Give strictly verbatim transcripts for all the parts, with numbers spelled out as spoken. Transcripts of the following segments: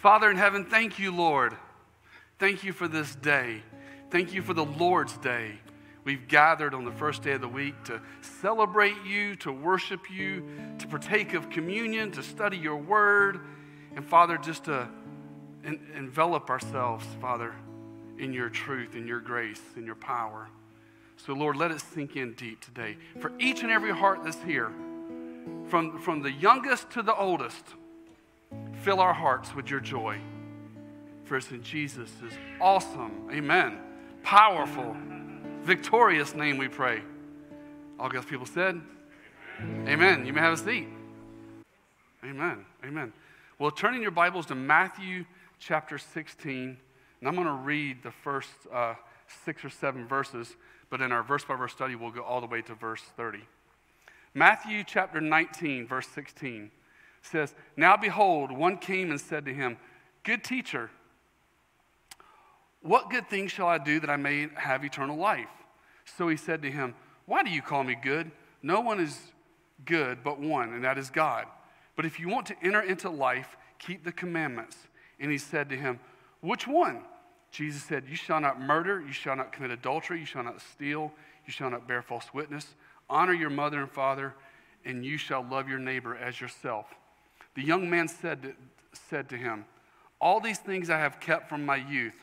Father in heaven, thank you, Lord. Thank you for this day. Thank you for the Lord's day. We've gathered on the first day of the week to celebrate you, to worship you, to partake of communion, to study your word, and Father, just to en- envelop ourselves, Father, in your truth, in your grace, in your power. So Lord, let it sink in deep today for each and every heart that's here, from, from the youngest to the oldest. Fill our hearts with your joy. For it's in Jesus' awesome, amen, powerful, victorious name we pray. All God's people said, amen. Amen. You may have a seat. Amen. Amen. Well, turn in your Bibles to Matthew chapter sixteen, and I'm going to read the first uh, six or seven verses, but in our verse-by-verse study, we'll go all the way to verse thirty. Matthew chapter nineteen, verse sixteen says, "Now behold, one came and said to him, 'Good teacher, what good thing shall I do that I may have eternal life?' So he said to him, 'Why do you call me good? No one is good but one, and that is God. But if you want to enter into life, keep the commandments.' And he said to him, 'Which one?' Jesus said, 'You shall not murder, you shall not commit adultery, you shall not steal, you shall not bear false witness, honor your mother and father, and you shall love your neighbor as yourself.' The young man said to, said to him, 'All these things I have kept from my youth.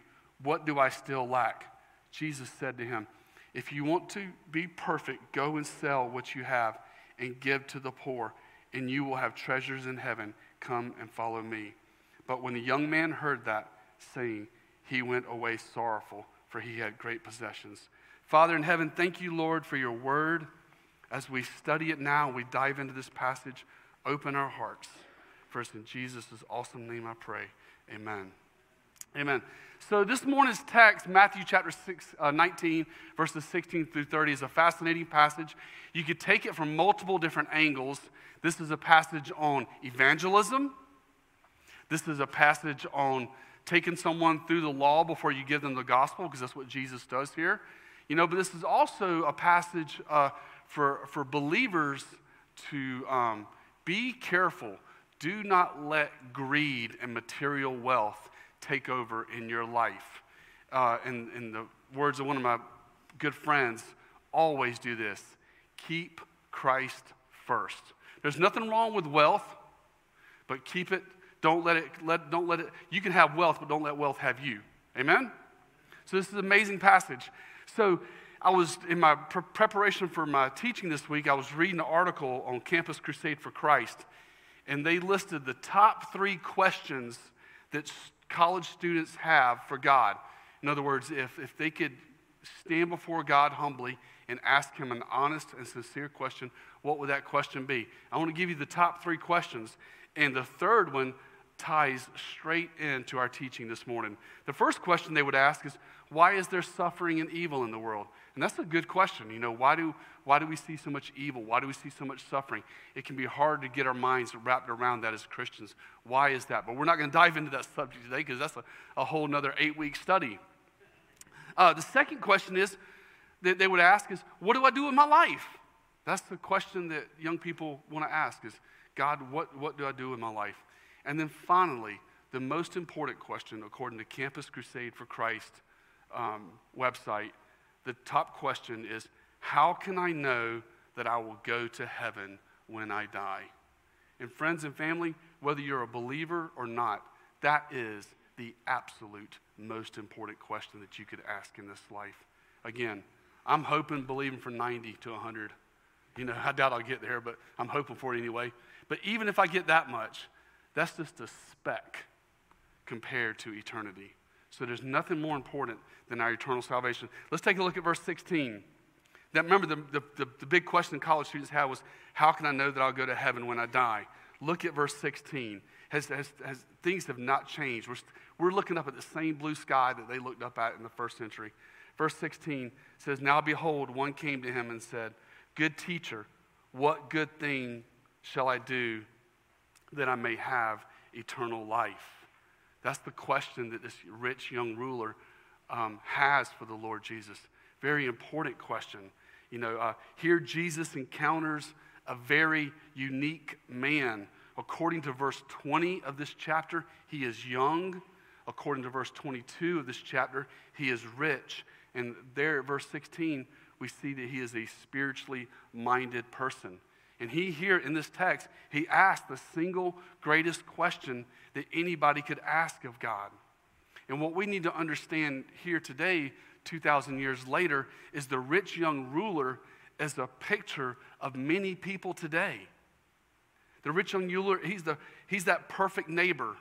What do I still lack?' Jesus said to him, 'If you want to be perfect, go and sell what you have and give to the poor, and you will have treasures in heaven. Come and follow me.' But when the young man heard that saying, he went away sorrowful, for he had great possessions." Father in heaven, thank you, Lord, for your word. As we study it now, we dive into this passage, open our hearts. First, in Jesus' awesome name I pray, amen. Amen. So this morning's text, Matthew chapter six, uh, nineteen, verses sixteen through thirty, is a fascinating passage. You could take it from multiple different angles. This is a passage on evangelism. This is a passage on taking someone through the law before you give them the gospel, because that's what Jesus does here. You know, but this is also a passage uh, for, for believers to um, be careful. Do not let greed and material wealth take over in your life. Uh, in, in the words of one of my good friends, always do this: keep Christ first. There's nothing wrong with wealth, but keep it. Don't let it. Let, don't let it. You can have wealth, but don't let wealth have you. Amen. So this is an amazing passage. So I was in my pre- preparation for my teaching this week. I was reading an article on Campus Crusade for Christ, and they listed the top three questions that college students have for God. In other words, if, if they could stand before God humbly and ask him an honest and sincere question, what would that question be? I want to give you the top three questions, and the third one ties straight into our teaching this morning. The first question they would ask is, why is there suffering and evil in the world? And that's a good question. You know, why do, why do we see so much evil? Why do we see so much suffering? It can be hard to get our minds wrapped around that as Christians. Why is that? But we're not going to dive into that subject today, because that's a, a whole nother eight-week study. Uh, the second question is that they would ask is, what do I do with my life? That's the question that young people want to ask is, God, what, what do I do with my life? And then finally, the most important question, according to Campus Crusade for Christ um, website, the top question is, how can I know that I will go to heaven when I die? And friends and family, whether you're a believer or not, that is the absolute most important question that you could ask in this life. Again, I'm hoping, believing for ninety to one hundred. You know, I doubt I'll get there, but I'm hoping for it anyway. But even if I get that much, that's just a speck compared to eternity. So there's nothing more important than our eternal salvation. Let's take a look at verse sixteen. Now, remember, the, the, the, the big question college students had was, how can I know that I'll go to heaven when I die? Look at verse sixteen. Has, has, has, things have not changed. We're, we're looking up at the same blue sky that they looked up at in the first century. Verse sixteen says, "Now behold, one came to him and said, 'Good teacher, what good thing shall I do that I may have eternal life?'" That's the question that this rich young ruler um, has for the Lord Jesus. Very important question. You know, uh, here Jesus encounters a very unique man According to verse twenty of this chapter, he is young. According to verse twenty-two of this chapter, he is rich. And there at verse sixteen, we see that he is a spiritually minded person. And he here in this text, he asked the single greatest question that anybody could ask of God. And what we need to understand here today, two thousand years later, is the rich young ruler as a picture of many people today. The rich young ruler, he's, the, he's that perfect neighbor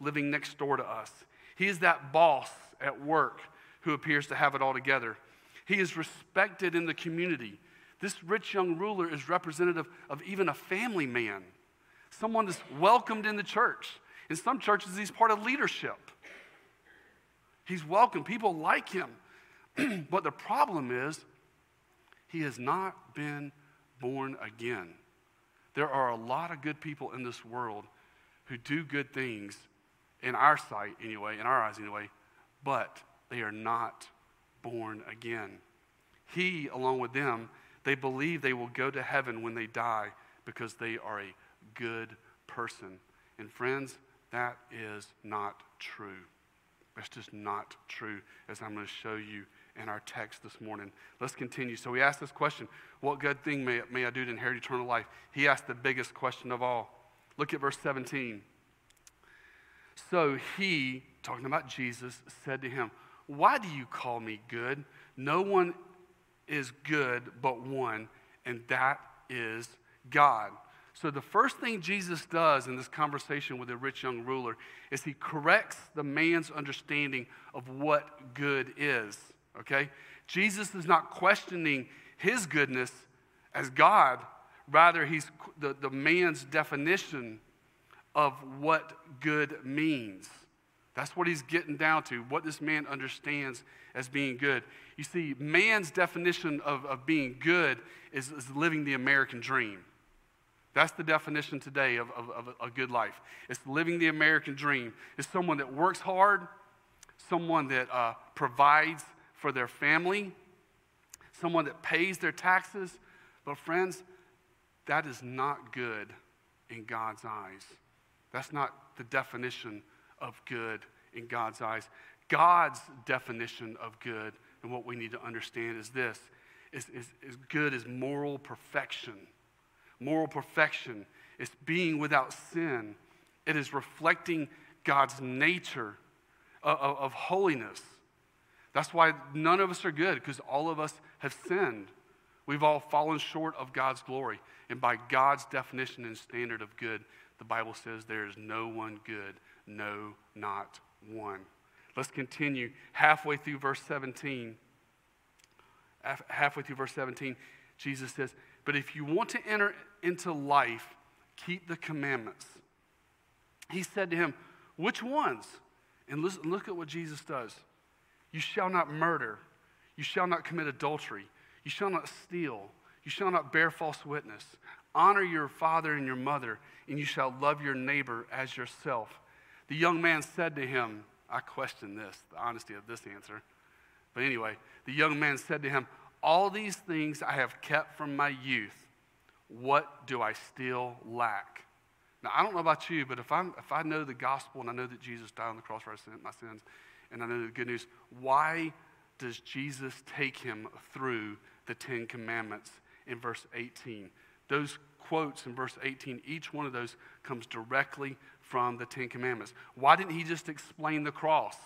living next door to us. He is that boss at work who appears to have it all together. He is respected in the community. This rich young ruler is representative of even a family man, someone that's welcomed in the church. In some churches, he's part of leadership. He's welcome. People like him. But the problem is, he has not been born again. There are a lot of good people in this world who do good things, in our sight anyway, in our eyes anyway, but they are not born again. He, along with them, they believe they will go to heaven when they die because they are a good person. And friends, that is not true. That's just not true, as I'm going to show you in our text this morning. Let's continue. So we asked this question, what good thing may, may I do to inherit eternal life? He asked the biggest question of all. Look at verse seventeen. So he, talking about Jesus, said to him, why do you call me good? No one is good but one, and that is God. So the first thing Jesus does in this conversation with the rich young ruler is he corrects the man's understanding of what good is, okay? Jesus is not questioning his goodness as God. Rather, he's the, the man's definition of what good means. That's what he's getting down to, what this man understands as being good. You see, man's definition of, of being good is, is living the American dream. That's the definition today of, of, of a good life. It's living the American dream. It's someone that works hard, someone that uh, provides for their family, someone that pays their taxes. But friends, that is not good in God's eyes. That's not the definition of good in God's eyes. God's definition of good, and what we need to understand is this, is, is, is good is moral perfection. Moral perfection is being without sin. It is reflecting God's nature of, of, of holiness. That's why none of us are good, because all of us have sinned. We've all fallen short of God's glory. And by God's definition and standard of good, the Bible says there is no one good, no, not one. Let's continue halfway through verse seventeen. Halfway through verse seventeen, Jesus says, but if you want to enter into life, keep the commandments. He said to him, which ones? And listen, look at what Jesus does. You shall not murder. You shall not commit adultery. You shall not steal. You shall not bear false witness. Honor your father and your mother, and you shall love your neighbor as yourself. The young man said to him, I question this, the honesty of this answer. But anyway, the young man said to him, all these things I have kept from my youth. What do I still lack? Now, I don't know about you, but if, I'm, if I know the gospel and I know that Jesus died on the cross for my sins, and I know the good news, why does Jesus take him through the Ten Commandments in verse eighteen? Those quotes in verse eighteen, each one of those comes directly from the Ten Commandments. Why didn't he just explain the cross?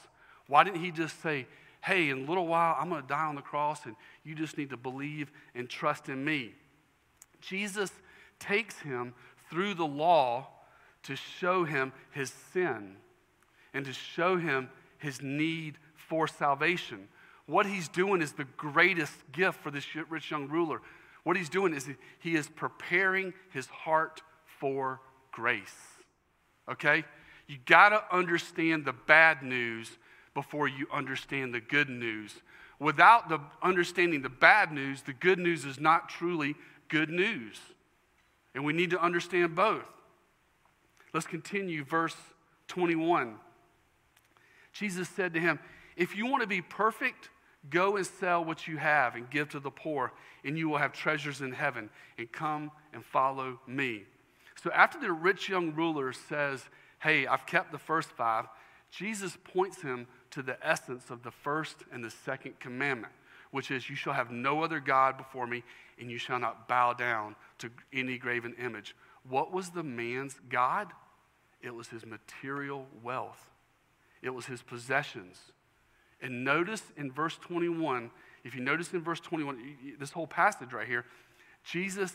Why didn't he just say, hey, in a little while, I'm going to die on the cross, and you just need to believe and trust in me? Jesus takes him through the law to show him his sin and to show him his need for salvation. What he's doing is the greatest gift for this rich young ruler. What he's doing is he is preparing his heart for grace, okay? You got to understand the bad news before you understand the good news. Without the understanding the bad news, the good news is not truly good news. And we need to understand both. Let's continue verse twenty-one. Jesus said to him, if you want to be perfect, go and sell what you have and give to the poor, and you will have treasures in heaven, and come and follow me. So after the rich young ruler says, hey, I've kept the first five, Jesus points him to the essence of the first and the second commandment, which is you shall have no other God before me, and you shall not bow down to any graven image. What was the man's God? It was his material wealth. It was his possessions. And notice in verse twenty-one, if you notice in verse twenty-one, this whole passage right here, Jesus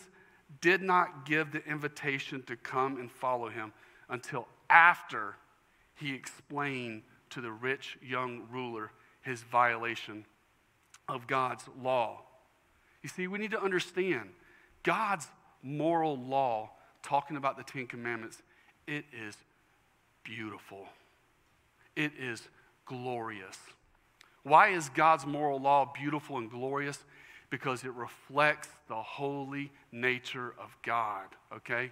did not give the invitation to come and follow him until after he explained to the rich young ruler his violation of God's law. You see, we need to understand God's moral law, talking about the Ten Commandments, it is beautiful. It is glorious. Why is God's moral law beautiful and glorious? Because it reflects the holy nature of God, okay?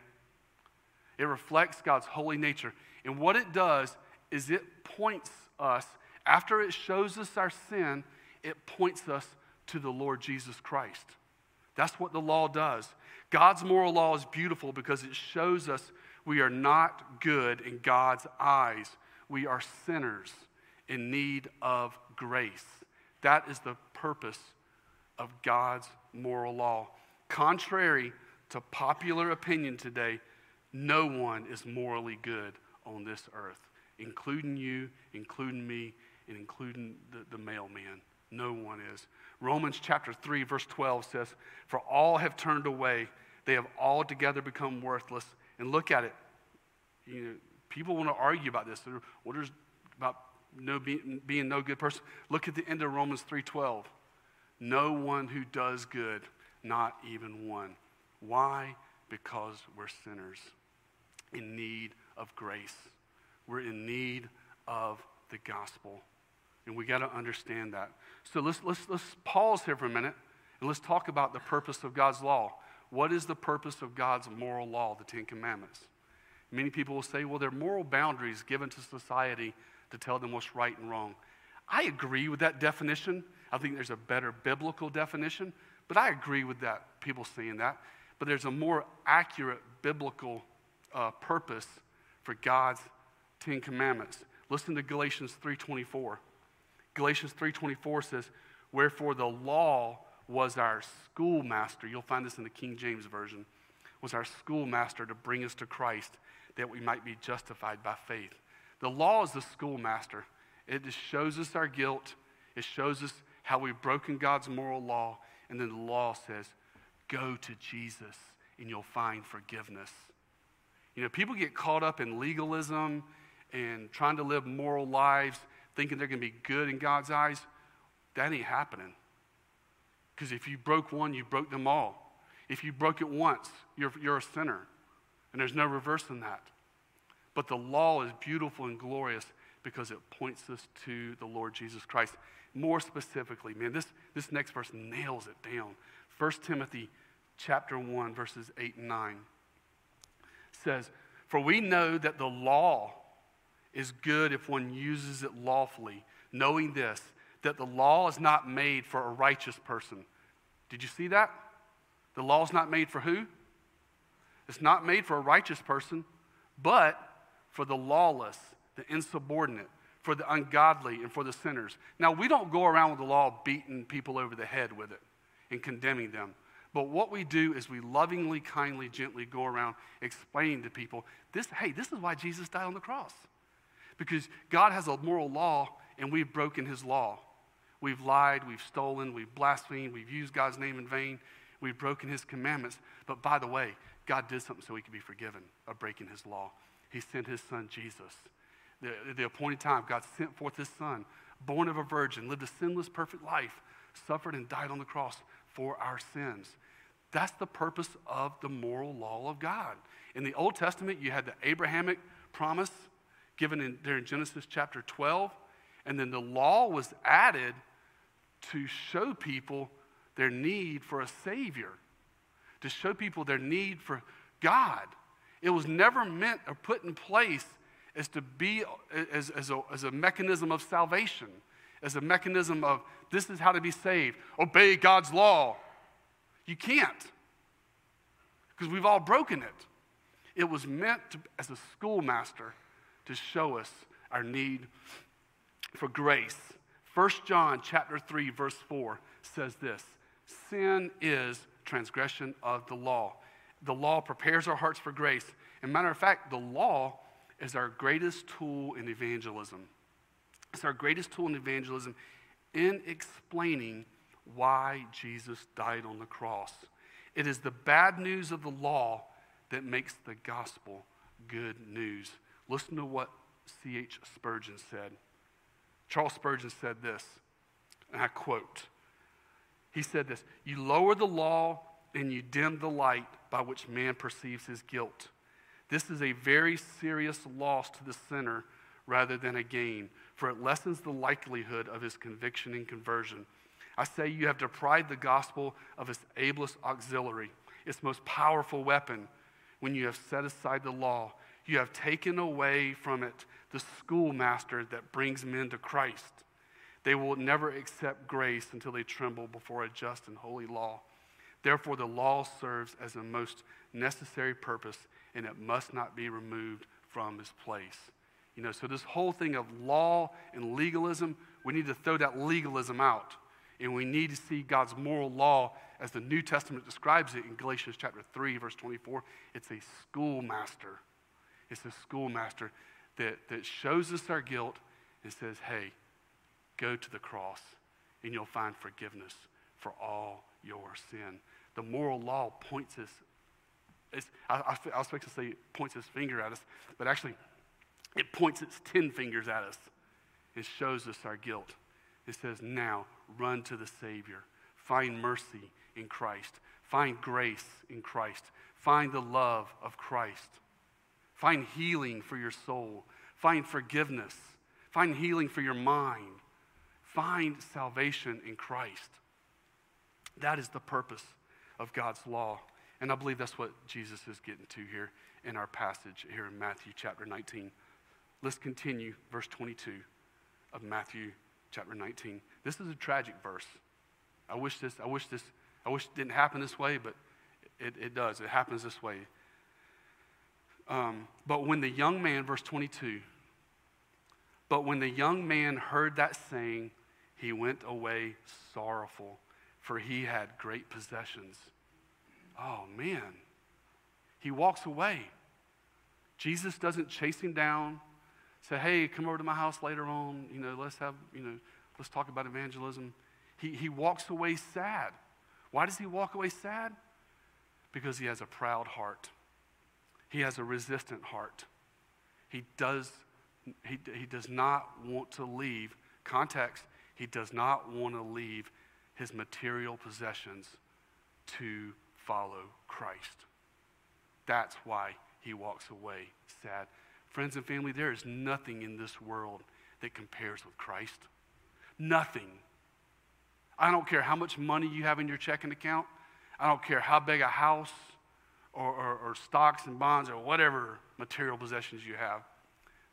It reflects God's holy nature. And what it does is it points us, after it shows us our sin, it points us to the Lord Jesus Christ. That's what the law does. God's moral law is beautiful because it shows us we are not good in God's eyes. We are sinners in need of grace. That is the purpose of God's moral law. Contrary to popular opinion today, no one is morally good on this earth, including you, including me, and including the, the mailman. No one is. Romans chapter three, verse twelve says, "For all have turned away, they have altogether become worthless." And look at it. You know, people want to argue about this. What is about no being, being no good person? Look at the end of Romans three twelve. No one who does good, not even one. Why? Because we're sinners in need of grace. We're in need of the gospel. And we got to understand that. So let's, let's, let's pause here for a minute and let's talk about the purpose of God's law. What is the purpose of God's moral law, the Ten Commandments? Many people will say, well, they're moral boundaries given to society to tell them what's right and wrong. I agree with that definition. I think there's a better biblical definition, but I agree with that, people saying that. But there's a more accurate biblical uh, purpose for God's Ten Commandments. Listen to Galatians three twenty-four. Galatians three twenty-four says, "Wherefore the law was our schoolmaster." You'll find this in the King James Version. "Was our schoolmaster to bring us to Christ, that we might be justified by faith." The law is the schoolmaster. It just shows us our guilt. It shows us how we've broken God's moral law. And then the law says, go to Jesus and you'll find forgiveness. You know, people get caught up in legalism and trying to live moral lives, thinking they're going to be good in God's eyes. That ain't happening. Because if you broke one, you broke them all. If you broke it once, you're, you're a sinner. And there's no reversing that. But the law is beautiful and glorious because it points us to the Lord Jesus Christ. More specifically, man, this, this next verse nails it down. First Timothy chapter one, verses eight and nine says, "For we know that the law is good if one uses it lawfully, knowing this, that the law is not made for a righteous person." Did you see that? The law is not made for who? It's not made for a righteous person, but for the lawless, the insubordinate, for the ungodly, and for the sinners. Now, we don't go around with the law beating people over the head with it and condemning them. But what we do is we lovingly, kindly, gently go around explaining to people, this, hey, this is why Jesus died on the cross. Because God has a moral law, and we've broken his law. We've lied, we've stolen, we've blasphemed, we've used God's name in vain. We've broken his commandments. But by the way, God did something so we could be forgiven of breaking his law. He sent his son, Jesus. The, the appointed time, God sent forth his son, born of a virgin, lived a sinless, perfect life, suffered and died on the cross for our sins. That's the purpose of the moral law of God. In the Old Testament, you had the Abrahamic promise given in, there in Genesis chapter twelve, and then the law was added to show people their need for a Savior, to show people their need for God. It was never meant or put in place as to be as, as, a, as a mechanism of salvation, as a mechanism of this is how to be saved. Obey God's law. You can't, because we've all broken it. It was meant to, as a schoolmaster, to show us our need for grace. First John chapter three, verse four says this: sin is transgression of the law. The law prepares our hearts for grace. And matter of fact, the law is our greatest tool in evangelism. It's our greatest tool in evangelism in explaining why Jesus died on the cross. It is the bad news of the law that makes the gospel good news. Listen to what C H Spurgeon said. Charles Spurgeon said this, and I quote. He said this: "You lower the law and you dim the light by which man perceives his guilt. This is a very serious loss to the sinner rather than a gain, for it lessens the likelihood of his conviction and conversion. I say you have deprived the gospel of its ablest auxiliary, its most powerful weapon. When you have set aside the law, you have taken away from it the schoolmaster that brings men to Christ. They will never accept grace until they tremble before a just and holy law. Therefore, the law serves as a most necessary purpose, and it must not be removed from its place." You know, so this whole thing of law and legalism, we need to throw that legalism out. And we need to see God's moral law as the New Testament describes it in Galatians chapter three, verse twenty-four. It's a schoolmaster. It's a schoolmaster that, that shows us our guilt and says, hey, go to the cross, and you'll find forgiveness for all your sin. The moral law points us, it's, I, I, I was supposed to say points its finger at us, but actually it points its ten fingers at us. It shows us our guilt. It says, now run to the Savior. Find mercy in Christ. Find grace in Christ. Find the love of Christ. Find healing for your soul. Find forgiveness. Find healing for your mind. Find salvation in Christ. That is the purpose of God's law. And I believe that's what Jesus is getting to here in our passage here in Matthew chapter nineteen. Let's continue verse twenty-two of Matthew chapter nineteen. This is a tragic verse. I wish this, I wish this, I wish it didn't happen this way, but it, it does. It happens this way. Um, but when the young man, verse twenty-two, but when the young man heard that saying, he went away sorrowful, for he had great possessions. Oh, man. He walks away. Jesus doesn't chase him down, say, hey, come over to my house later on. You know, let's have, you know, let's talk about evangelism. He, he walks away sad. Why does he walk away sad? Because he has a proud heart. He has a resistant heart. He does, he, he does not want to leave. Context, he does not want to leave his material possessions to follow Christ. That's why he walks away sad. Friends and family, there is nothing in this world that compares with Christ. Nothing. I don't care how much money you have in your checking account. I don't care how big a house or, or, or stocks and bonds or whatever material possessions you have.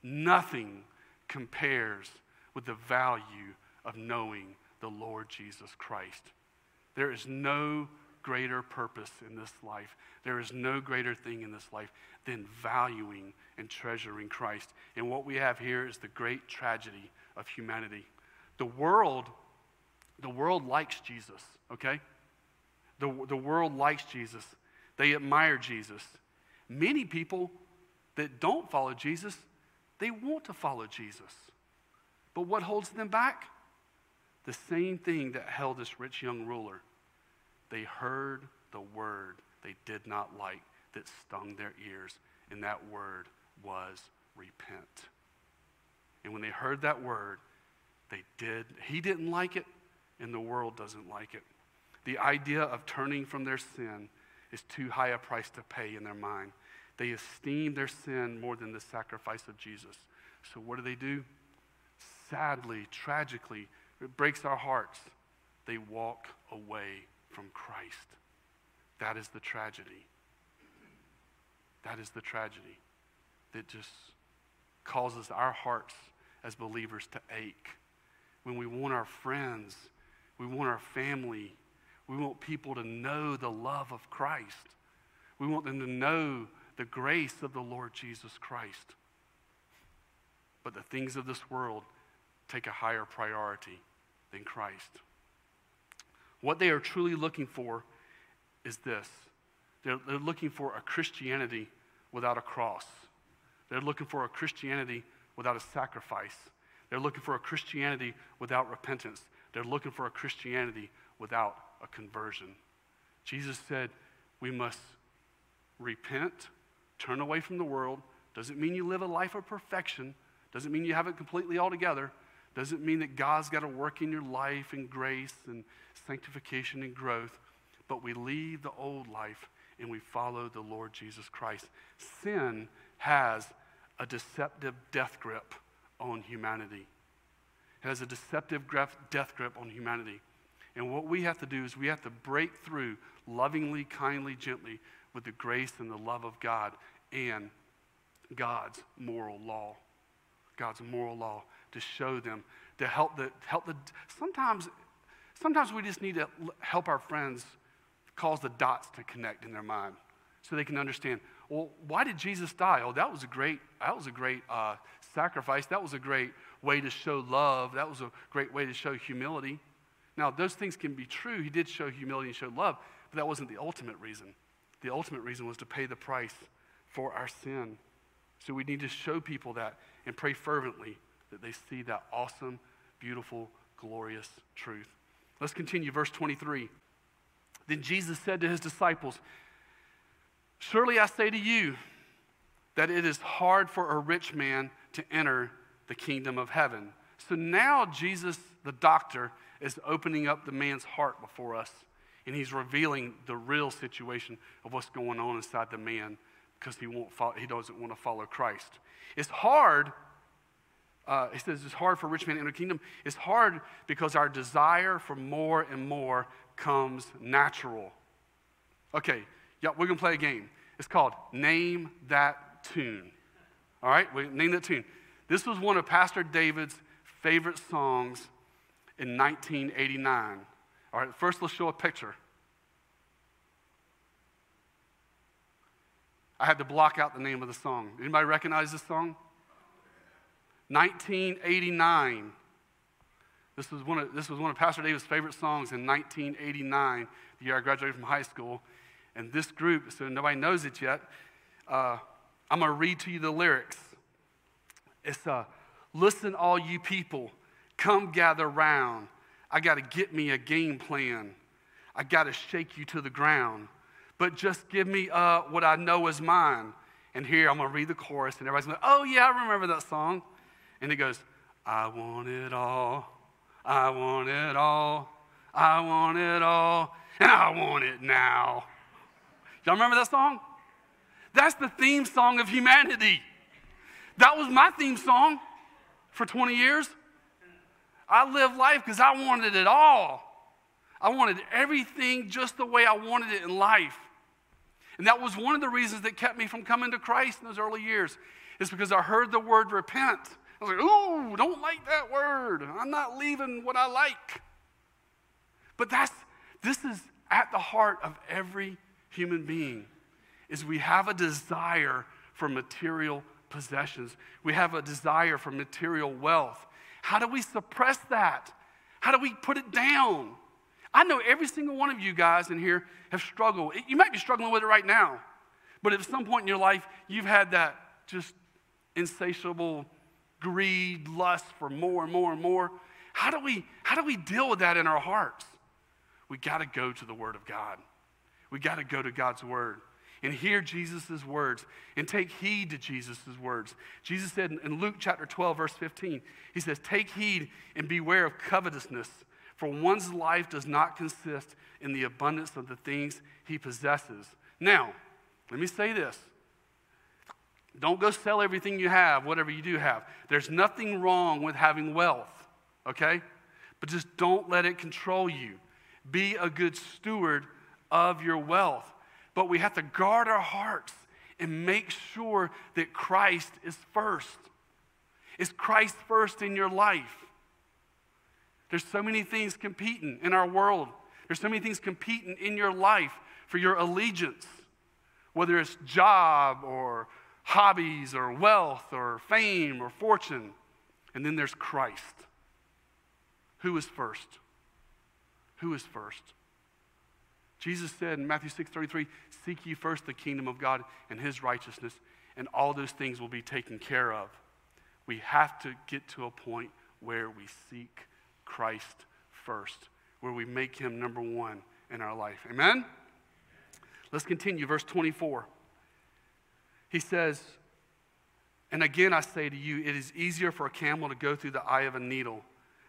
Nothing compares with the value of knowing the Lord Jesus Christ. There is no greater purpose in this life. There is no greater thing in this life than valuing and treasuring Christ. And what we have here is the great tragedy of humanity. The world, the world likes Jesus, okay? The, the world likes Jesus. They admire Jesus. Many people that don't follow Jesus, they want to follow Jesus. But what holds them back? The same thing that held this rich young ruler. They heard the word they did not like that stung their ears, and that word was repent. And when they heard that word, they did. He didn't like it, and the world doesn't like it. The idea of turning from their sin is too high a price to pay in their mind. They esteem their sin more than the sacrifice of Jesus. So what do they do? Sadly, tragically, it breaks our hearts. They walk away from Christ. That is the tragedy. That is the tragedy that just causes our hearts as believers to ache. When we want our friends, we want our family, we want people to know the love of Christ. We want them to know the grace of the Lord Jesus Christ. But the things of this world take a higher priority than Christ. What they are truly looking for is this. They're, they're looking for a Christianity without a cross. They're looking for a Christianity without a sacrifice. They're looking for a Christianity without repentance. They're looking for a Christianity without a conversion. Jesus said we must repent, turn away from the world. Doesn't mean you live a life of perfection. Doesn't mean you have it completely all together. Doesn't mean that God's got to work in your life and grace and sanctification and growth. But we leave the old life and we follow the Lord Jesus Christ. Sin has a deceptive death grip on humanity. It has a deceptive death grip on humanity. And what we have to do is we have to break through lovingly, kindly, gently with the grace and the love of God and God's moral law. God's moral law to show them, to help the, help the, sometimes, sometimes we just need to help our friends cause the dots to connect in their mind so they can understand, well, why did Jesus die? Oh, that was a great, that was a great uh, sacrifice. That was a great way to show love. That was a great way to show humility. Now, those things can be true. He did show humility and show love, but that wasn't the ultimate reason. The ultimate reason was to pay the price for our sin. So we need to show people that and pray fervently that they see that awesome, beautiful, glorious truth. Let's continue, verse twenty-three. Then Jesus said to his disciples, "Surely I say to you that it is hard for a rich man to enter the kingdom of heaven." So now Jesus, the doctor, is opening up the man's heart before us, and he's revealing the real situation of what's going on inside the man, because he won't follow, he doesn't want to follow Christ. It's hard, uh, he says it's hard for a rich man to enter the kingdom. It's hard because our desire for more and more comes natural. Okay, yeah, we're going to play a game. It's called Name That Tune. All right, we name that tune. This was one of Pastor David's favorite songs in nineteen eighty-nine. All right, first let's show a picture. I had to block out the name of the song. Anybody recognize this song? nineteen eighty-nine. This was one of, this was one of Pastor David's favorite songs in nineteen eighty-nine, the year I graduated from high school. And this group, so nobody knows it yet, uh, I'm going to read to you the lyrics. It's, uh, "Listen, all you people, come gather round. I got to get me a game plan. I got to shake you to the ground. But just give me uh, what I know is mine." And here I'm going to read the chorus, and everybody's going, "Oh, yeah, I remember that song." And it goes, "I want it all, I want it all, I want it all, and I want it now." Y'all remember that song? That's the theme song of humanity. That was my theme song for twenty years. I lived life because I wanted it all. I wanted everything just the way I wanted it in life. And that was one of the reasons that kept me from coming to Christ in those early years, is because I heard the word repent. I was like, "Ooh, don't like that word. I'm not leaving what I like." But that's, this is at the heart of every human being, is we have a desire for material possessions. We have a desire for material wealth. How do we suppress that? How do we put it down? I know every single one of you guys in here have struggled. You might be struggling with it right now, but at some point in your life, you've had that just insatiable greed, lust for more and more and more. How do we, how do we deal with that in our hearts? We got to go to the Word of God. We got to go to God's Word and hear Jesus' words and take heed to Jesus' words. Jesus said in Luke chapter twelve, verse fifteen, he says, "Take heed and beware of covetousness, for one's life does not consist in the abundance of the things he possesses." Now, let me say this. Don't go sell everything you have, whatever you do have. There's nothing wrong with having wealth, okay? But just don't let it control you. Be a good steward of your wealth. But we have to guard our hearts and make sure that Christ is first. Is Christ first in your life? There's so many things competing in our world. There's so many things competing in your life for your allegiance. whether it's job or hobbies or wealth or fame or fortune. And then there's Christ. Who is first? Who is first? Jesus said in Matthew six thirty-three, seek ye first the kingdom of God and his righteousness, and all those things will be taken care of. We have to get to a point where we seek Christ first, where we make him number one in our life. Amen? Let's continue, verse twenty-four. He says, and again I say to you, it is easier for a camel to go through the eye of a needle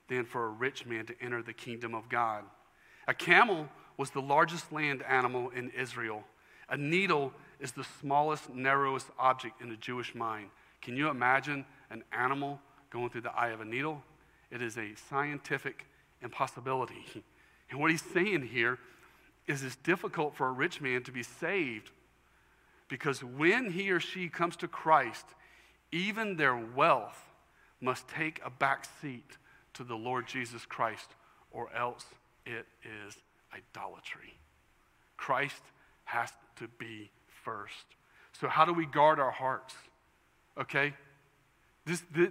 than for a rich man to enter the kingdom of God. A camel was the largest land animal in Israel. A needle is the smallest, narrowest object in the Jewish mind. Can you imagine an animal going through the eye of a needle? It is a scientific impossibility. And what he's saying here is it's difficult for a rich man to be saved because when he or she comes to Christ, even their wealth must take a back seat to the Lord Jesus Christ, or else it is idolatry. Christ has to be first. So how do we guard our hearts? Okay? This, this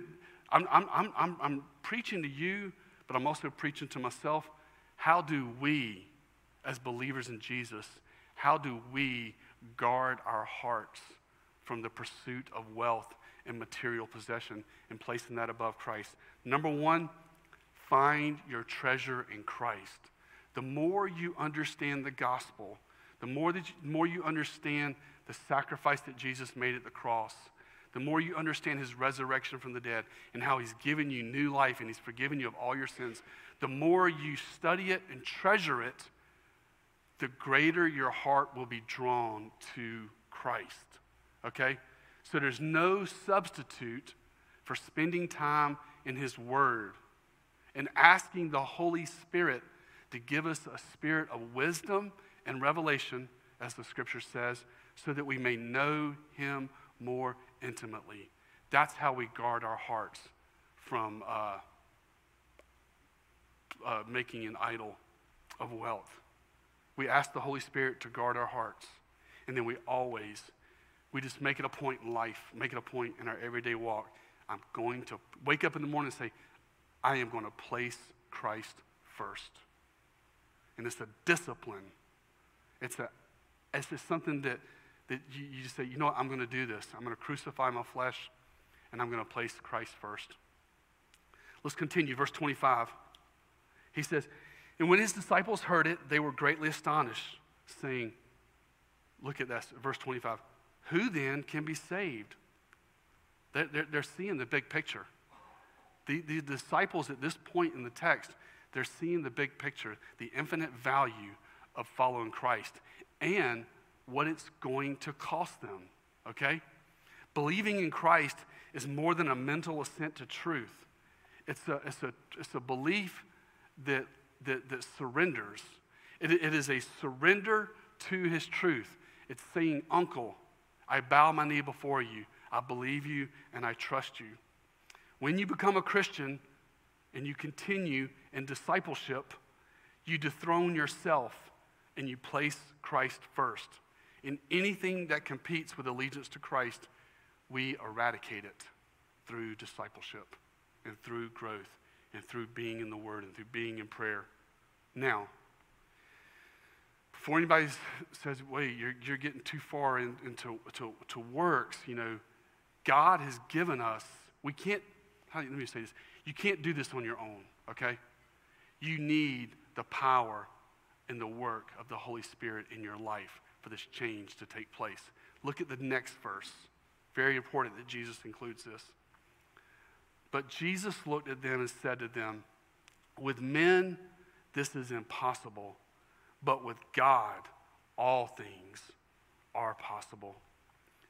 I'm, I'm, I'm, I'm, I'm preaching to you, but I'm also preaching to myself. How do we, as believers in Jesus, how do we guard our hearts from the pursuit of wealth and material possession and placing that above Christ? Number one, find your treasure in Christ. The more you understand the gospel, the more that you, the more you understand the sacrifice that Jesus made at the cross, the more you understand his resurrection from the dead and how he's given you new life and he's forgiven you of all your sins, the more you study it and treasure it, the greater your heart will be drawn to Christ, okay? So there's no substitute for spending time in his word and asking the Holy Spirit to give us a spirit of wisdom and revelation, as the scripture says, so that we may know him more intimately. That's how we guard our hearts from uh, uh, making an idol of wealth. We ask the Holy Spirit to guard our hearts, and then we always, we just make it a point in life, make it a point in our everyday walk. I'm going to wake up in the morning and say, I am going to place Christ first. And it's a discipline. It's a, it's just something that, that you, you just say, you know what, I'm going to do this. I'm going to crucify my flesh, and I'm going to place Christ first. Let's continue, verse twenty-five. He says, and when his disciples heard it, they were greatly astonished, saying, look at this, verse twenty-five. Who then can be saved? They're, they're, they're seeing the big picture. The, the disciples at this point in the text, they're seeing the big picture, the infinite value of following Christ and what it's going to cost them, okay? Believing in Christ is more than a mental assent to truth. It's a, it's a, it's a belief that, that, that surrenders. It, it is a surrender to his truth. It's saying, uncle, I bow my knee before you. I believe you and I trust you. When you become a Christian and you continue in discipleship, you dethrone yourself and you place Christ first. In anything that competes with allegiance to Christ, we eradicate it through discipleship and through growth and through being in the Word and through being in prayer. Now, before anybody says, wait, you're, you're getting too far in, into to, to works, you know, God has given us, we can't, how, let me say this, you can't do this on your own, okay? You need the power and the work of the Holy Spirit in your life for this change to take place. Look at the next verse. Very important that Jesus includes this. But Jesus looked at them and said to them, with men this is impossible, but with God all things are possible.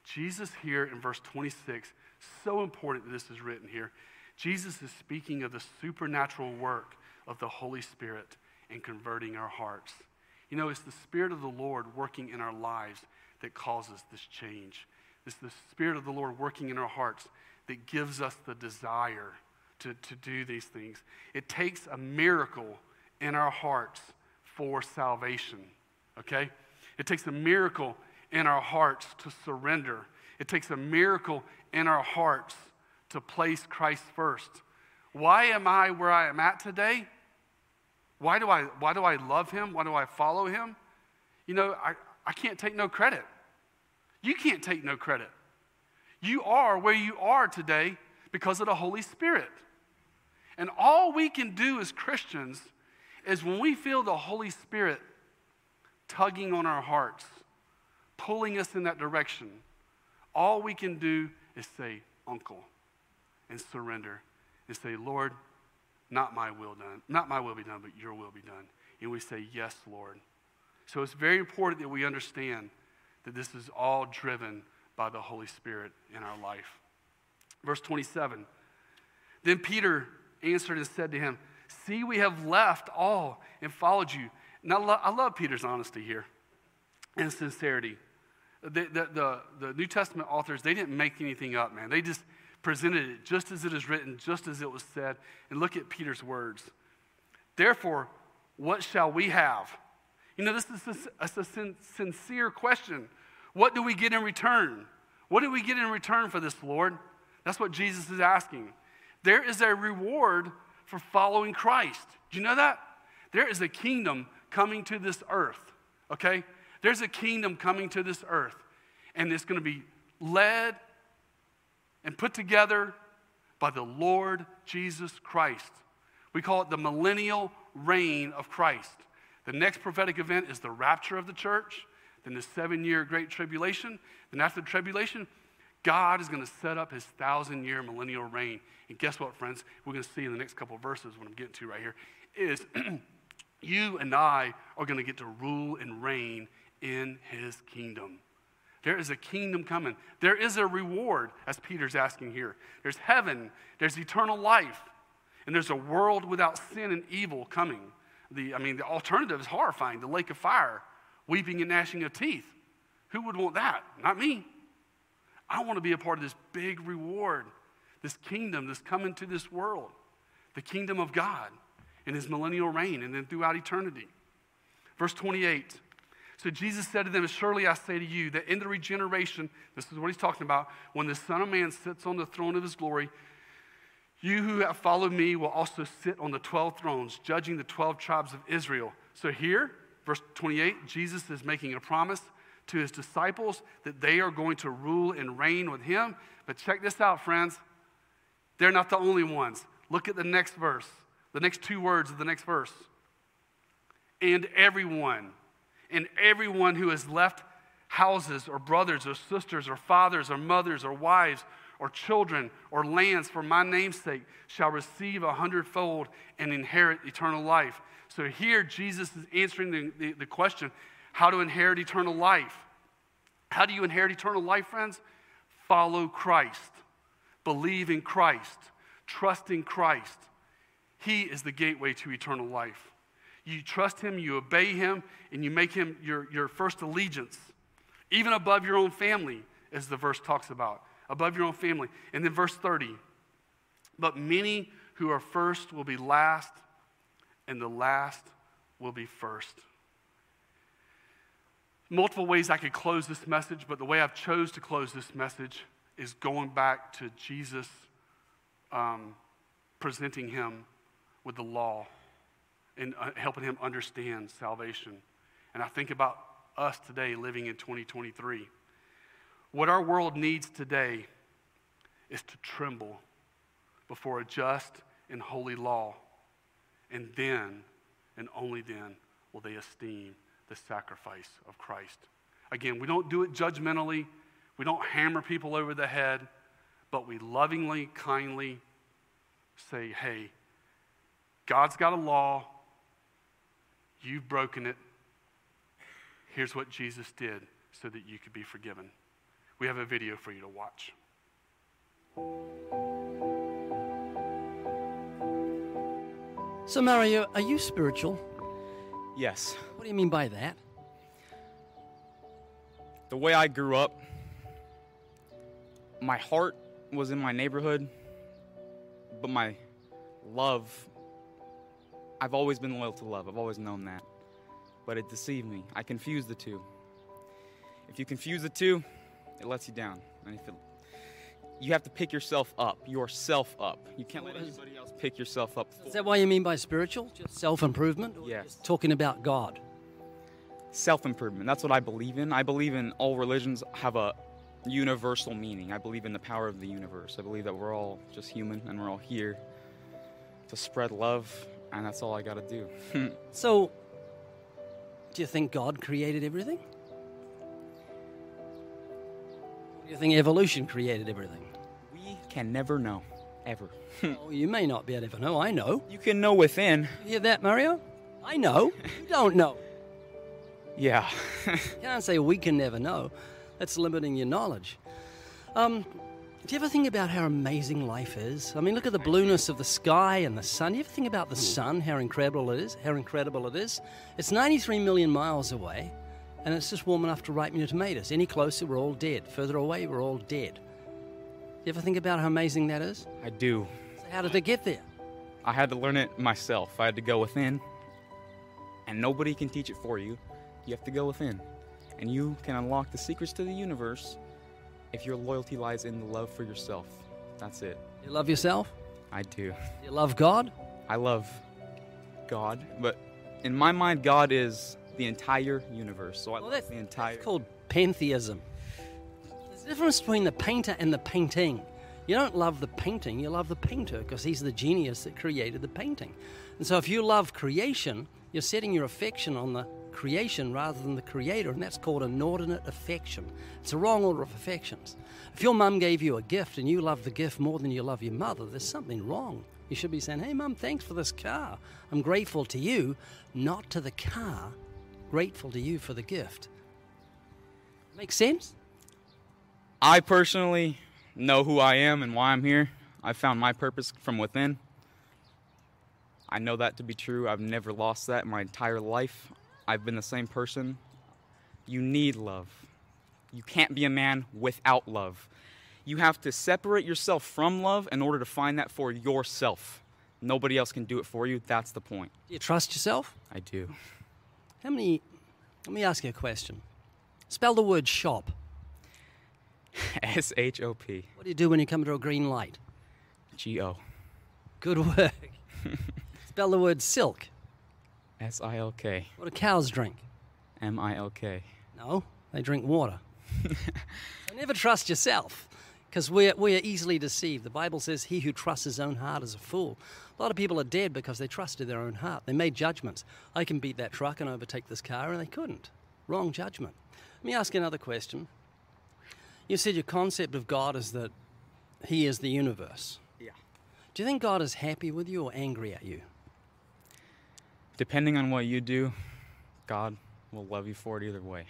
Jesus here in verse twenty-six, so important that this is written here. Jesus is speaking of the supernatural work of the Holy Spirit in converting our hearts. You know, it's the Spirit of the Lord working in our lives that causes this change. It's the Spirit of the Lord working in our hearts that gives us the desire to, to do these things. It takes a miracle in our hearts for salvation, okay? It takes a miracle in our hearts to surrender. It takes a miracle in our hearts to place Christ first. Why am I where I am at today? Why do I, why do I love him? Why do I follow him? You know, I, I can't take no credit. You can't take no credit. You are where you are today because of the Holy Spirit. And all we can do as Christians is when we feel the Holy Spirit tugging on our hearts, pulling us in that direction, all we can do is say, "Uncle," and surrender and say, "Lord, not my will done, not my will be done, but your will be done." And we say, "Yes, Lord." So it's very important that we understand that this is all driven by the Holy Spirit in our life. Verse twenty-seven, then Peter answered and said to him, "See, we have left all and followed you." And I, lo- I love Peter's honesty here and sincerity. The, the, the, the New Testament authors, they didn't make anything up, man. They just presented it just as it is written, just as it was said. And look at Peter's words. "Therefore, what shall we have?" You know, this is a, a, a sincere question. What do we get in return? What do we get in return for this, Lord? That's what Jesus is asking. There is a reward for following Christ. Do you know that? There is a kingdom coming to this earth, okay? There's a kingdom coming to this earth, and it's going to be led and put together by the Lord Jesus Christ. We call it the millennial reign of Christ. The next prophetic event is the rapture of the church, then the seven-year great tribulation. Then after the tribulation, God is going to set up his thousand-year millennial reign. And guess what, friends? We're going to see in the next couple of verses what I'm getting to right here is you and I are going to get to rule and reign in his kingdom. There is a kingdom coming. There is a reward, as Peter's asking here. There's heaven. There's eternal life. And there's a world without sin and evil coming. The, I mean, the alternative is horrifying. The lake of fire, weeping and gnashing of teeth. Who would want that? Not me. I want to be a part of this big reward, this kingdom that's coming to this world, the kingdom of God in his millennial reign and then throughout eternity. Verse twenty-eight, so Jesus said to them, "Surely I say to you that in the regeneration," this is what he's talking about, "when the Son of Man sits on the throne of his glory, you who have followed me will also sit on the twelve thrones, judging the twelve tribes of Israel." So here, verse twenty-eight, Jesus is making a promise to his disciples that they are going to rule and reign with him. But check this out, friends. They're not the only ones. Look at the next verse, the next two words of the next verse. "And everyone, and everyone who has left houses or brothers or sisters or fathers or mothers or wives or children or lands for my name's sake shall receive a hundredfold and inherit eternal life." So here Jesus is answering the, the, the question, how to inherit eternal life. How do you inherit eternal life, friends? Follow Christ. Believe in Christ. Trust in Christ. He is the gateway to eternal life. You trust him, you obey him, and you make him your, your first allegiance. Even above your own family, as the verse talks about. Above your own family. And then verse thirty. "But many who are first will be last, and the last will be first." Multiple ways I could close this message, but the way I've chose to close this message is going back to Jesus um, presenting him with the law and uh, helping him understand salvation. And I think about us today living in twenty twenty-three. What our world needs today is to tremble before a just and holy law. And then, and only then, will they esteem the sacrifice of Christ. Again, we don't do it judgmentally. We don't hammer people over the head, but we lovingly, kindly say, "Hey, God's got a law. You've broken it. Here's what Jesus did so that you could be forgiven." We have a video for you to watch. So, Mario, are you spiritual? Yes. What do you mean by that? The way I grew up, my heart was in my neighborhood, but my love, I've always been loyal to love. I've always known that. But it deceived me. I confused the two. If you confuse the two, it lets you down. And if it, you have to pick yourself up, yourself up. You can't let anybody else pick yourself up. Is that what you mean by spiritual? Just self-improvement? Or yes. Just talking about God? Self-improvement. That's what I believe in. I believe in all religions have a universal meaning. I believe in the power of the universe. I believe that we're all just human and we're all here to spread love, and that's all I got to do. So, do you think God created everything? Do you think evolution created everything? We can never know, ever. Oh, you may not be able to know. I know. You can know within. You hear that, Mario? I know. You don't know. Yeah. You can't say we can never know. That's limiting your knowledge. Um, do you ever think about how amazing life is? I mean, look at the blueness of the sky and the sun. Do you ever think about the sun, how incredible it is? How incredible it is. It's ninety-three million miles away, and it's just warm enough to ripen your tomatoes. Any closer, we're all dead. Further away, we're all dead. Do you ever think about how amazing that is? I do. So how did it get there? I had to learn it myself. I had to go within, and nobody can teach it for you. You have to go within. And you can unlock the secrets to the universe if your loyalty lies in the love for yourself. That's it. You love yourself? I do. You love God? I love God. But in my mind, God is the entire universe. So I well, love the entire... It's called pantheism. There's a difference between the painter and the painting. You don't love the painting, you love the painter, because he's the genius that created the painting. And so if you love creation, you're setting your affection on the creation rather than the creator, and that's called inordinate affection. It's a wrong order of affections. If your mum gave you a gift and you love the gift more than you love your mother, there's something wrong. You should be saying, hey mum, thanks for this car. I'm grateful to you, not to the car, grateful to you for the gift. Make sense? I personally know who I am and why I'm here. I found my purpose from within. I know that to be true. I've never lost that in my entire life. I've been the same person. You need love. You can't be a man without love. You have to separate yourself from love in order to find that for yourself. Nobody else can do it for you. That's the point. Do you trust yourself? I do. How many... Let me ask you a question. Spell the word shop. S H O P. What do you do when you come to a green light? G O. Good work. Spell the word silk. S I L K. What do cows drink? M I L K. No, they drink water. So never trust yourself, because we're, we're easily deceived. The Bible says, he who trusts his own heart is a fool. A lot of people are dead because they trusted their own heart. They made judgments. I can beat that truck and overtake this car, and they couldn't. Wrong judgment. Let me ask you another question. You said your concept of God is that he is the universe. Yeah. Do you think God is happy with you or angry at you? Depending on what you do, God will love you for it either way.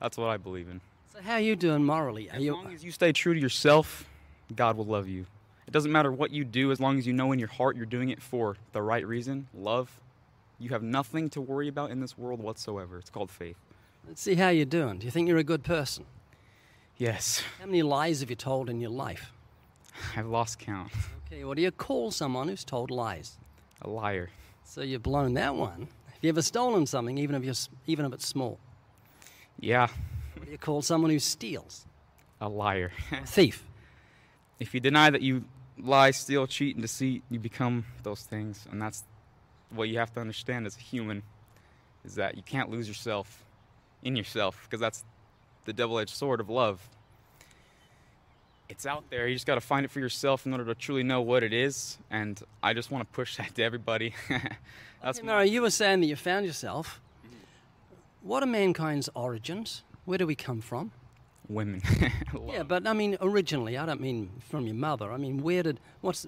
That's what I believe in. So how are you doing morally? Are as you... long as you stay true to yourself, God will love you. It doesn't matter what you do, as long as you know in your heart you're doing it for the right reason, love. You have nothing to worry about in this world whatsoever. It's called faith. Let's see how you're doing. Do you think you're a good person? Yes. How many lies have you told in your life? I've lost count. Okay, what do you call someone who's told lies? A liar. So you've blown that one. Have you ever stolen something, even if, you're, even if it's small? Yeah. What do you call someone who steals? A liar. A thief. If you deny that you lie, steal, cheat, and deceit, you become those things. And that's what you have to understand as a human, is that you can't lose yourself in yourself, because that's the double-edged sword of love. It's out there. You just got to find it for yourself in order to truly know what it is. And I just want to push that to everybody. That's okay, Mara, you were saying that you found yourself. What are mankind's origins? Where do we come from? Women. Yeah, but I mean, originally, I don't mean from your mother. I mean, where did, what's,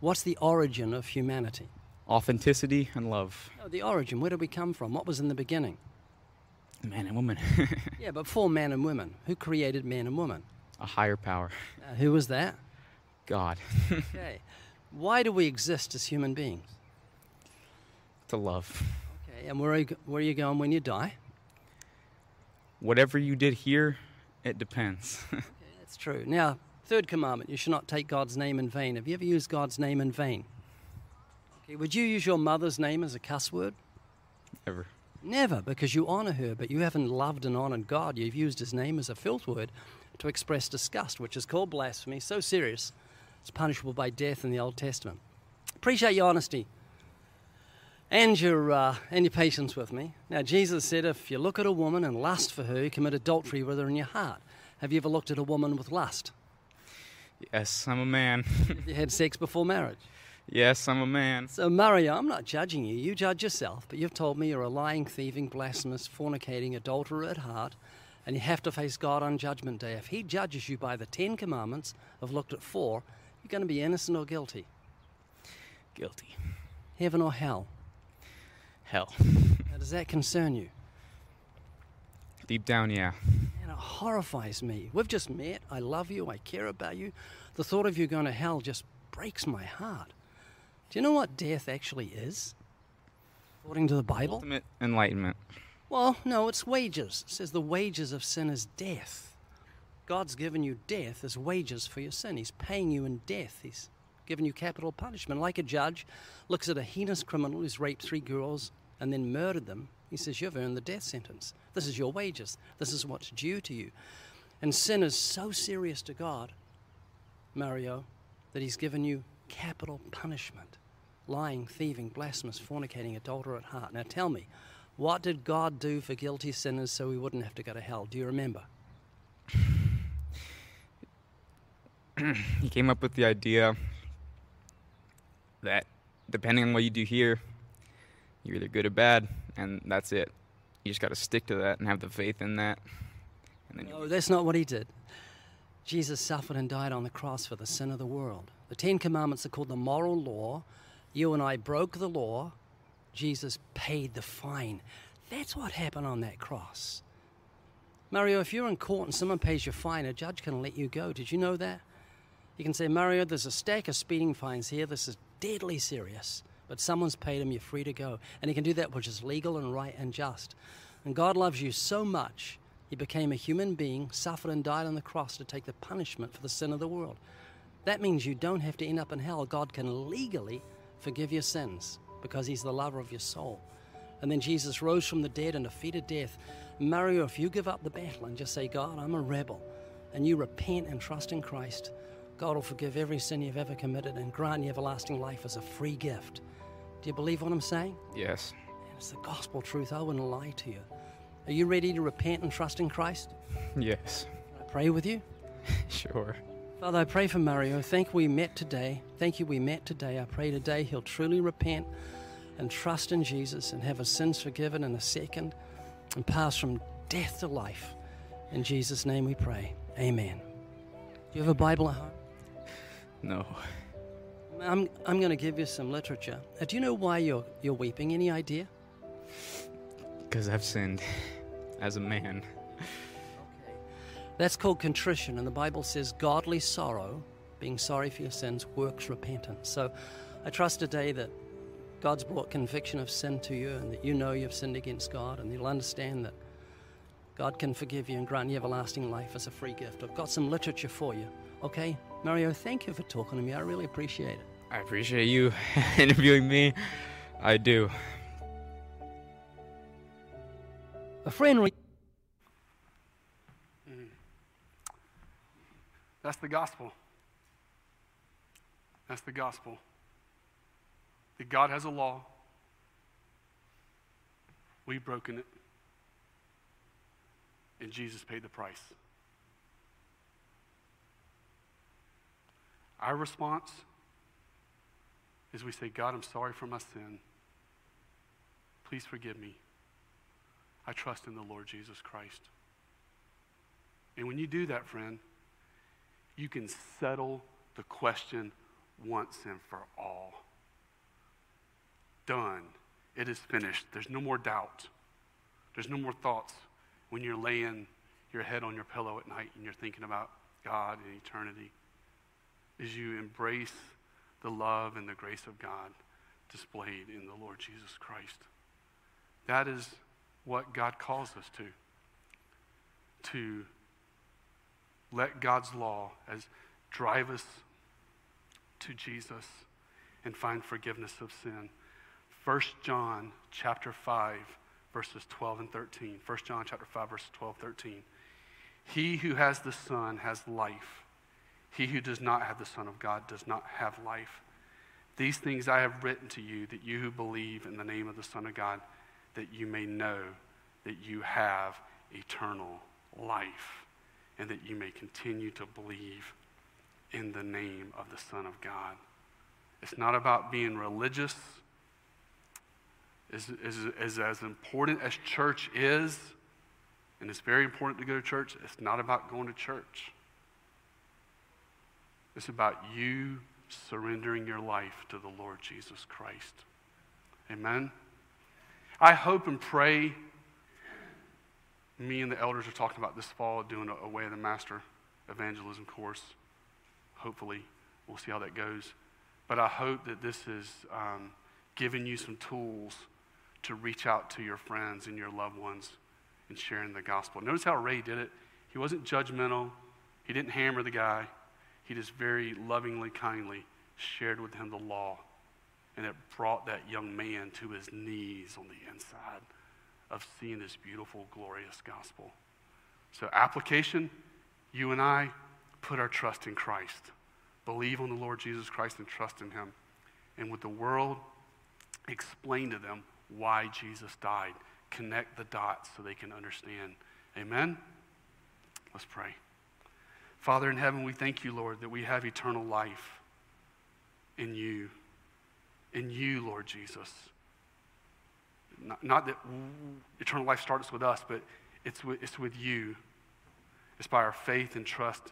what's the origin of humanity? Authenticity and love. No, the origin. Where did we come from? What was in the beginning? Man and woman. Yeah, but for man and women. Who created man and woman? A higher power. Uh, who was that? God. Okay. Why do we exist as human beings? To love. Okay. And where are you, where are you going when you die? Whatever you did here, it depends. Okay, that's true. Now, third commandment, you should not take God's name in vain. Have you ever used God's name in vain? Okay. Would you use your mother's name as a cuss word? Never. Never, because you honor her, but you haven't loved and honored God. You've used his name as a filth word to express disgust, which is called blasphemy. So serious, it's punishable by death in the Old Testament. Appreciate your honesty and your, uh, and your patience with me. Now, Jesus said, if you look at a woman and lust for her, you commit adultery with her in your heart. Have you ever looked at a woman with lust? Yes, I'm a man. You had sex before marriage? Yes, I'm a man. So, Mario, I'm not judging you. You judge yourself, but you've told me you're a lying, thieving, blasphemous, fornicating, adulterer at heart, and you have to face God on Judgment Day. If he judges you by the Ten Commandments, I've looked at four, you're going to be innocent or guilty? Guilty. Heaven or hell? Hell. Now, does that concern you? Deep down, yeah. And it horrifies me. We've just met. I love you. I care about you. The thought of you going to hell just breaks my heart. Do you know what death actually is, according to the Bible? Ultimate enlightenment. Well, no, it's wages. It says the wages of sin is death. God's given you death as wages for your sin. He's paying you in death. He's given you capital punishment. Like a judge looks at a heinous criminal who's raped three girls and then murdered them. He says, you've earned the death sentence. This is your wages. This is what's due to you. And sin is so serious to God, Mario, that he's given you capital punishment. Lying, thieving, blasphemous, fornicating, adulterer at heart. Now tell me, what did God do for guilty sinners so we wouldn't have to go to hell? Do you remember? He came up with the idea that depending on what you do here, you're either good or bad, and that's it. You just got to stick to that and have the faith in that. And then no, that's not what he did. Jesus suffered and died on the cross for the sin of the world. The Ten Commandments are called the moral law. You and I broke the law. Jesus paid the fine. That's what happened on that cross. Mario, if you're in court and someone pays your fine, a judge can let you go. Did you know that? You can say, Mario, there's a stack of speeding fines here. This is deadly serious. But someone's paid them. You're free to go. And he can do that which is legal and right and just. And God loves you so much, he became a human being, suffered and died on the cross to take the punishment for the sin of the world. That means you don't have to end up in hell. God can legally forgive your sins, because he's the lover of your soul. And then Jesus rose from the dead and defeated death. Mario, if you give up the battle and just say, God, I'm a rebel, and you repent and trust in Christ, God will forgive every sin you've ever committed and grant you everlasting life as a free gift. Do you believe what I'm saying? Yes. And it's the gospel truth. I wouldn't lie to you. Are you ready to repent and trust in Christ? Yes. Can I pray with you? Sure. Father, I pray for Mario. Thank we met today. Thank you we met today. I pray today he'll truly repent and trust in Jesus and have his sins forgiven in a second and pass from death to life. In Jesus' name we pray. Amen. Do you have a Bible at home? No. I'm, I'm going to give you some literature. Uh, do you know why you're, you're weeping? Any idea? Because I've sinned as a man. That's called contrition, and the Bible says godly sorrow, being sorry for your sins, works repentance. So I trust today that God's brought conviction of sin to you and that you know you've sinned against God, and you'll understand that God can forgive you and grant you everlasting life as a free gift. I've got some literature for you. Okay, Mario, thank you for talking to me. I really appreciate it. I appreciate you interviewing me. I do. A friend... That's the gospel. That's the gospel. That God has a law. We've broken it. And Jesus paid the price. Our response is we say, God, I'm sorry for my sin. Please forgive me. I trust in the Lord Jesus Christ. And when you do that, friend, you can settle the question once and for all. Done. It is finished. There's no more doubt. There's no more thoughts when you're laying your head on your pillow at night and you're thinking about God and eternity. As you embrace the love and the grace of God displayed in the Lord Jesus Christ. That is what God calls us to. To let God's law as drive us to Jesus and find forgiveness of sin. First John chapter five, verses twelve and thirteen. First John chapter five, verses twelve, thirteen. He who has the Son has life. He who does not have the Son of God does not have life. These things I have written to you, that you who believe in the name of the Son of God, that you may know that you have eternal life, and that you may continue to believe in the name of the Son of God. It's not about being religious. It's, it's, it's as important as church is, and it's very important to go to church, it's not about going to church. It's about you surrendering your life to the Lord Jesus Christ. Amen? I hope and pray, me and the elders are talking about this fall doing a, a Way of the Master evangelism course. Hopefully, we'll see how that goes. But I hope that this is um, giving you some tools to reach out to your friends and your loved ones and sharing the gospel. Notice how Ray did it. He wasn't judgmental. He didn't hammer the guy. He just very lovingly, kindly shared with him the law, and it brought that young man to his knees on the inside of seeing this beautiful, glorious gospel. So application, you and I put our trust in Christ. Believe on the Lord Jesus Christ and trust in him. And with the world, explain to them why Jesus died. Connect the dots so they can understand. Amen? Let's pray. Father in heaven, we thank you, Lord, that we have eternal life in you. In you, Lord Jesus. Not, not that eternal life starts with us, but it's with, it's with you. It's by our faith and trust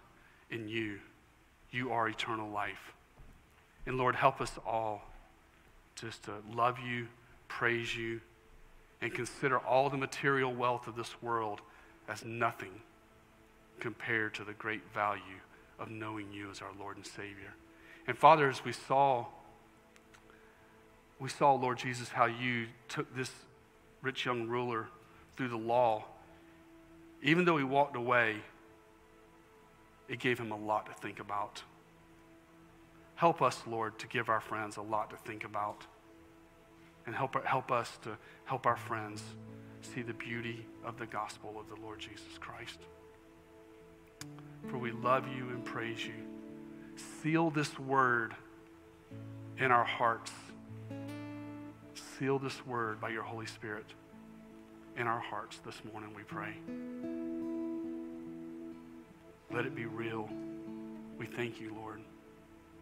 in you. You are eternal life. And Lord, help us all just to love you, praise you, and consider all the material wealth of this world as nothing compared to the great value of knowing you as our Lord and Savior. And Father, as we saw, we saw, Lord Jesus, how you took this rich young ruler through the law. Even though he walked away, it gave him a lot to think about. Help us, Lord, to give our friends a lot to think about. And help, help us to help our friends see the beauty of the gospel of the Lord Jesus Christ. For we love you and praise you. Seal this word in our hearts. Seal this word by your Holy Spirit in our hearts this morning, we pray. Let it be real. We thank you, Lord.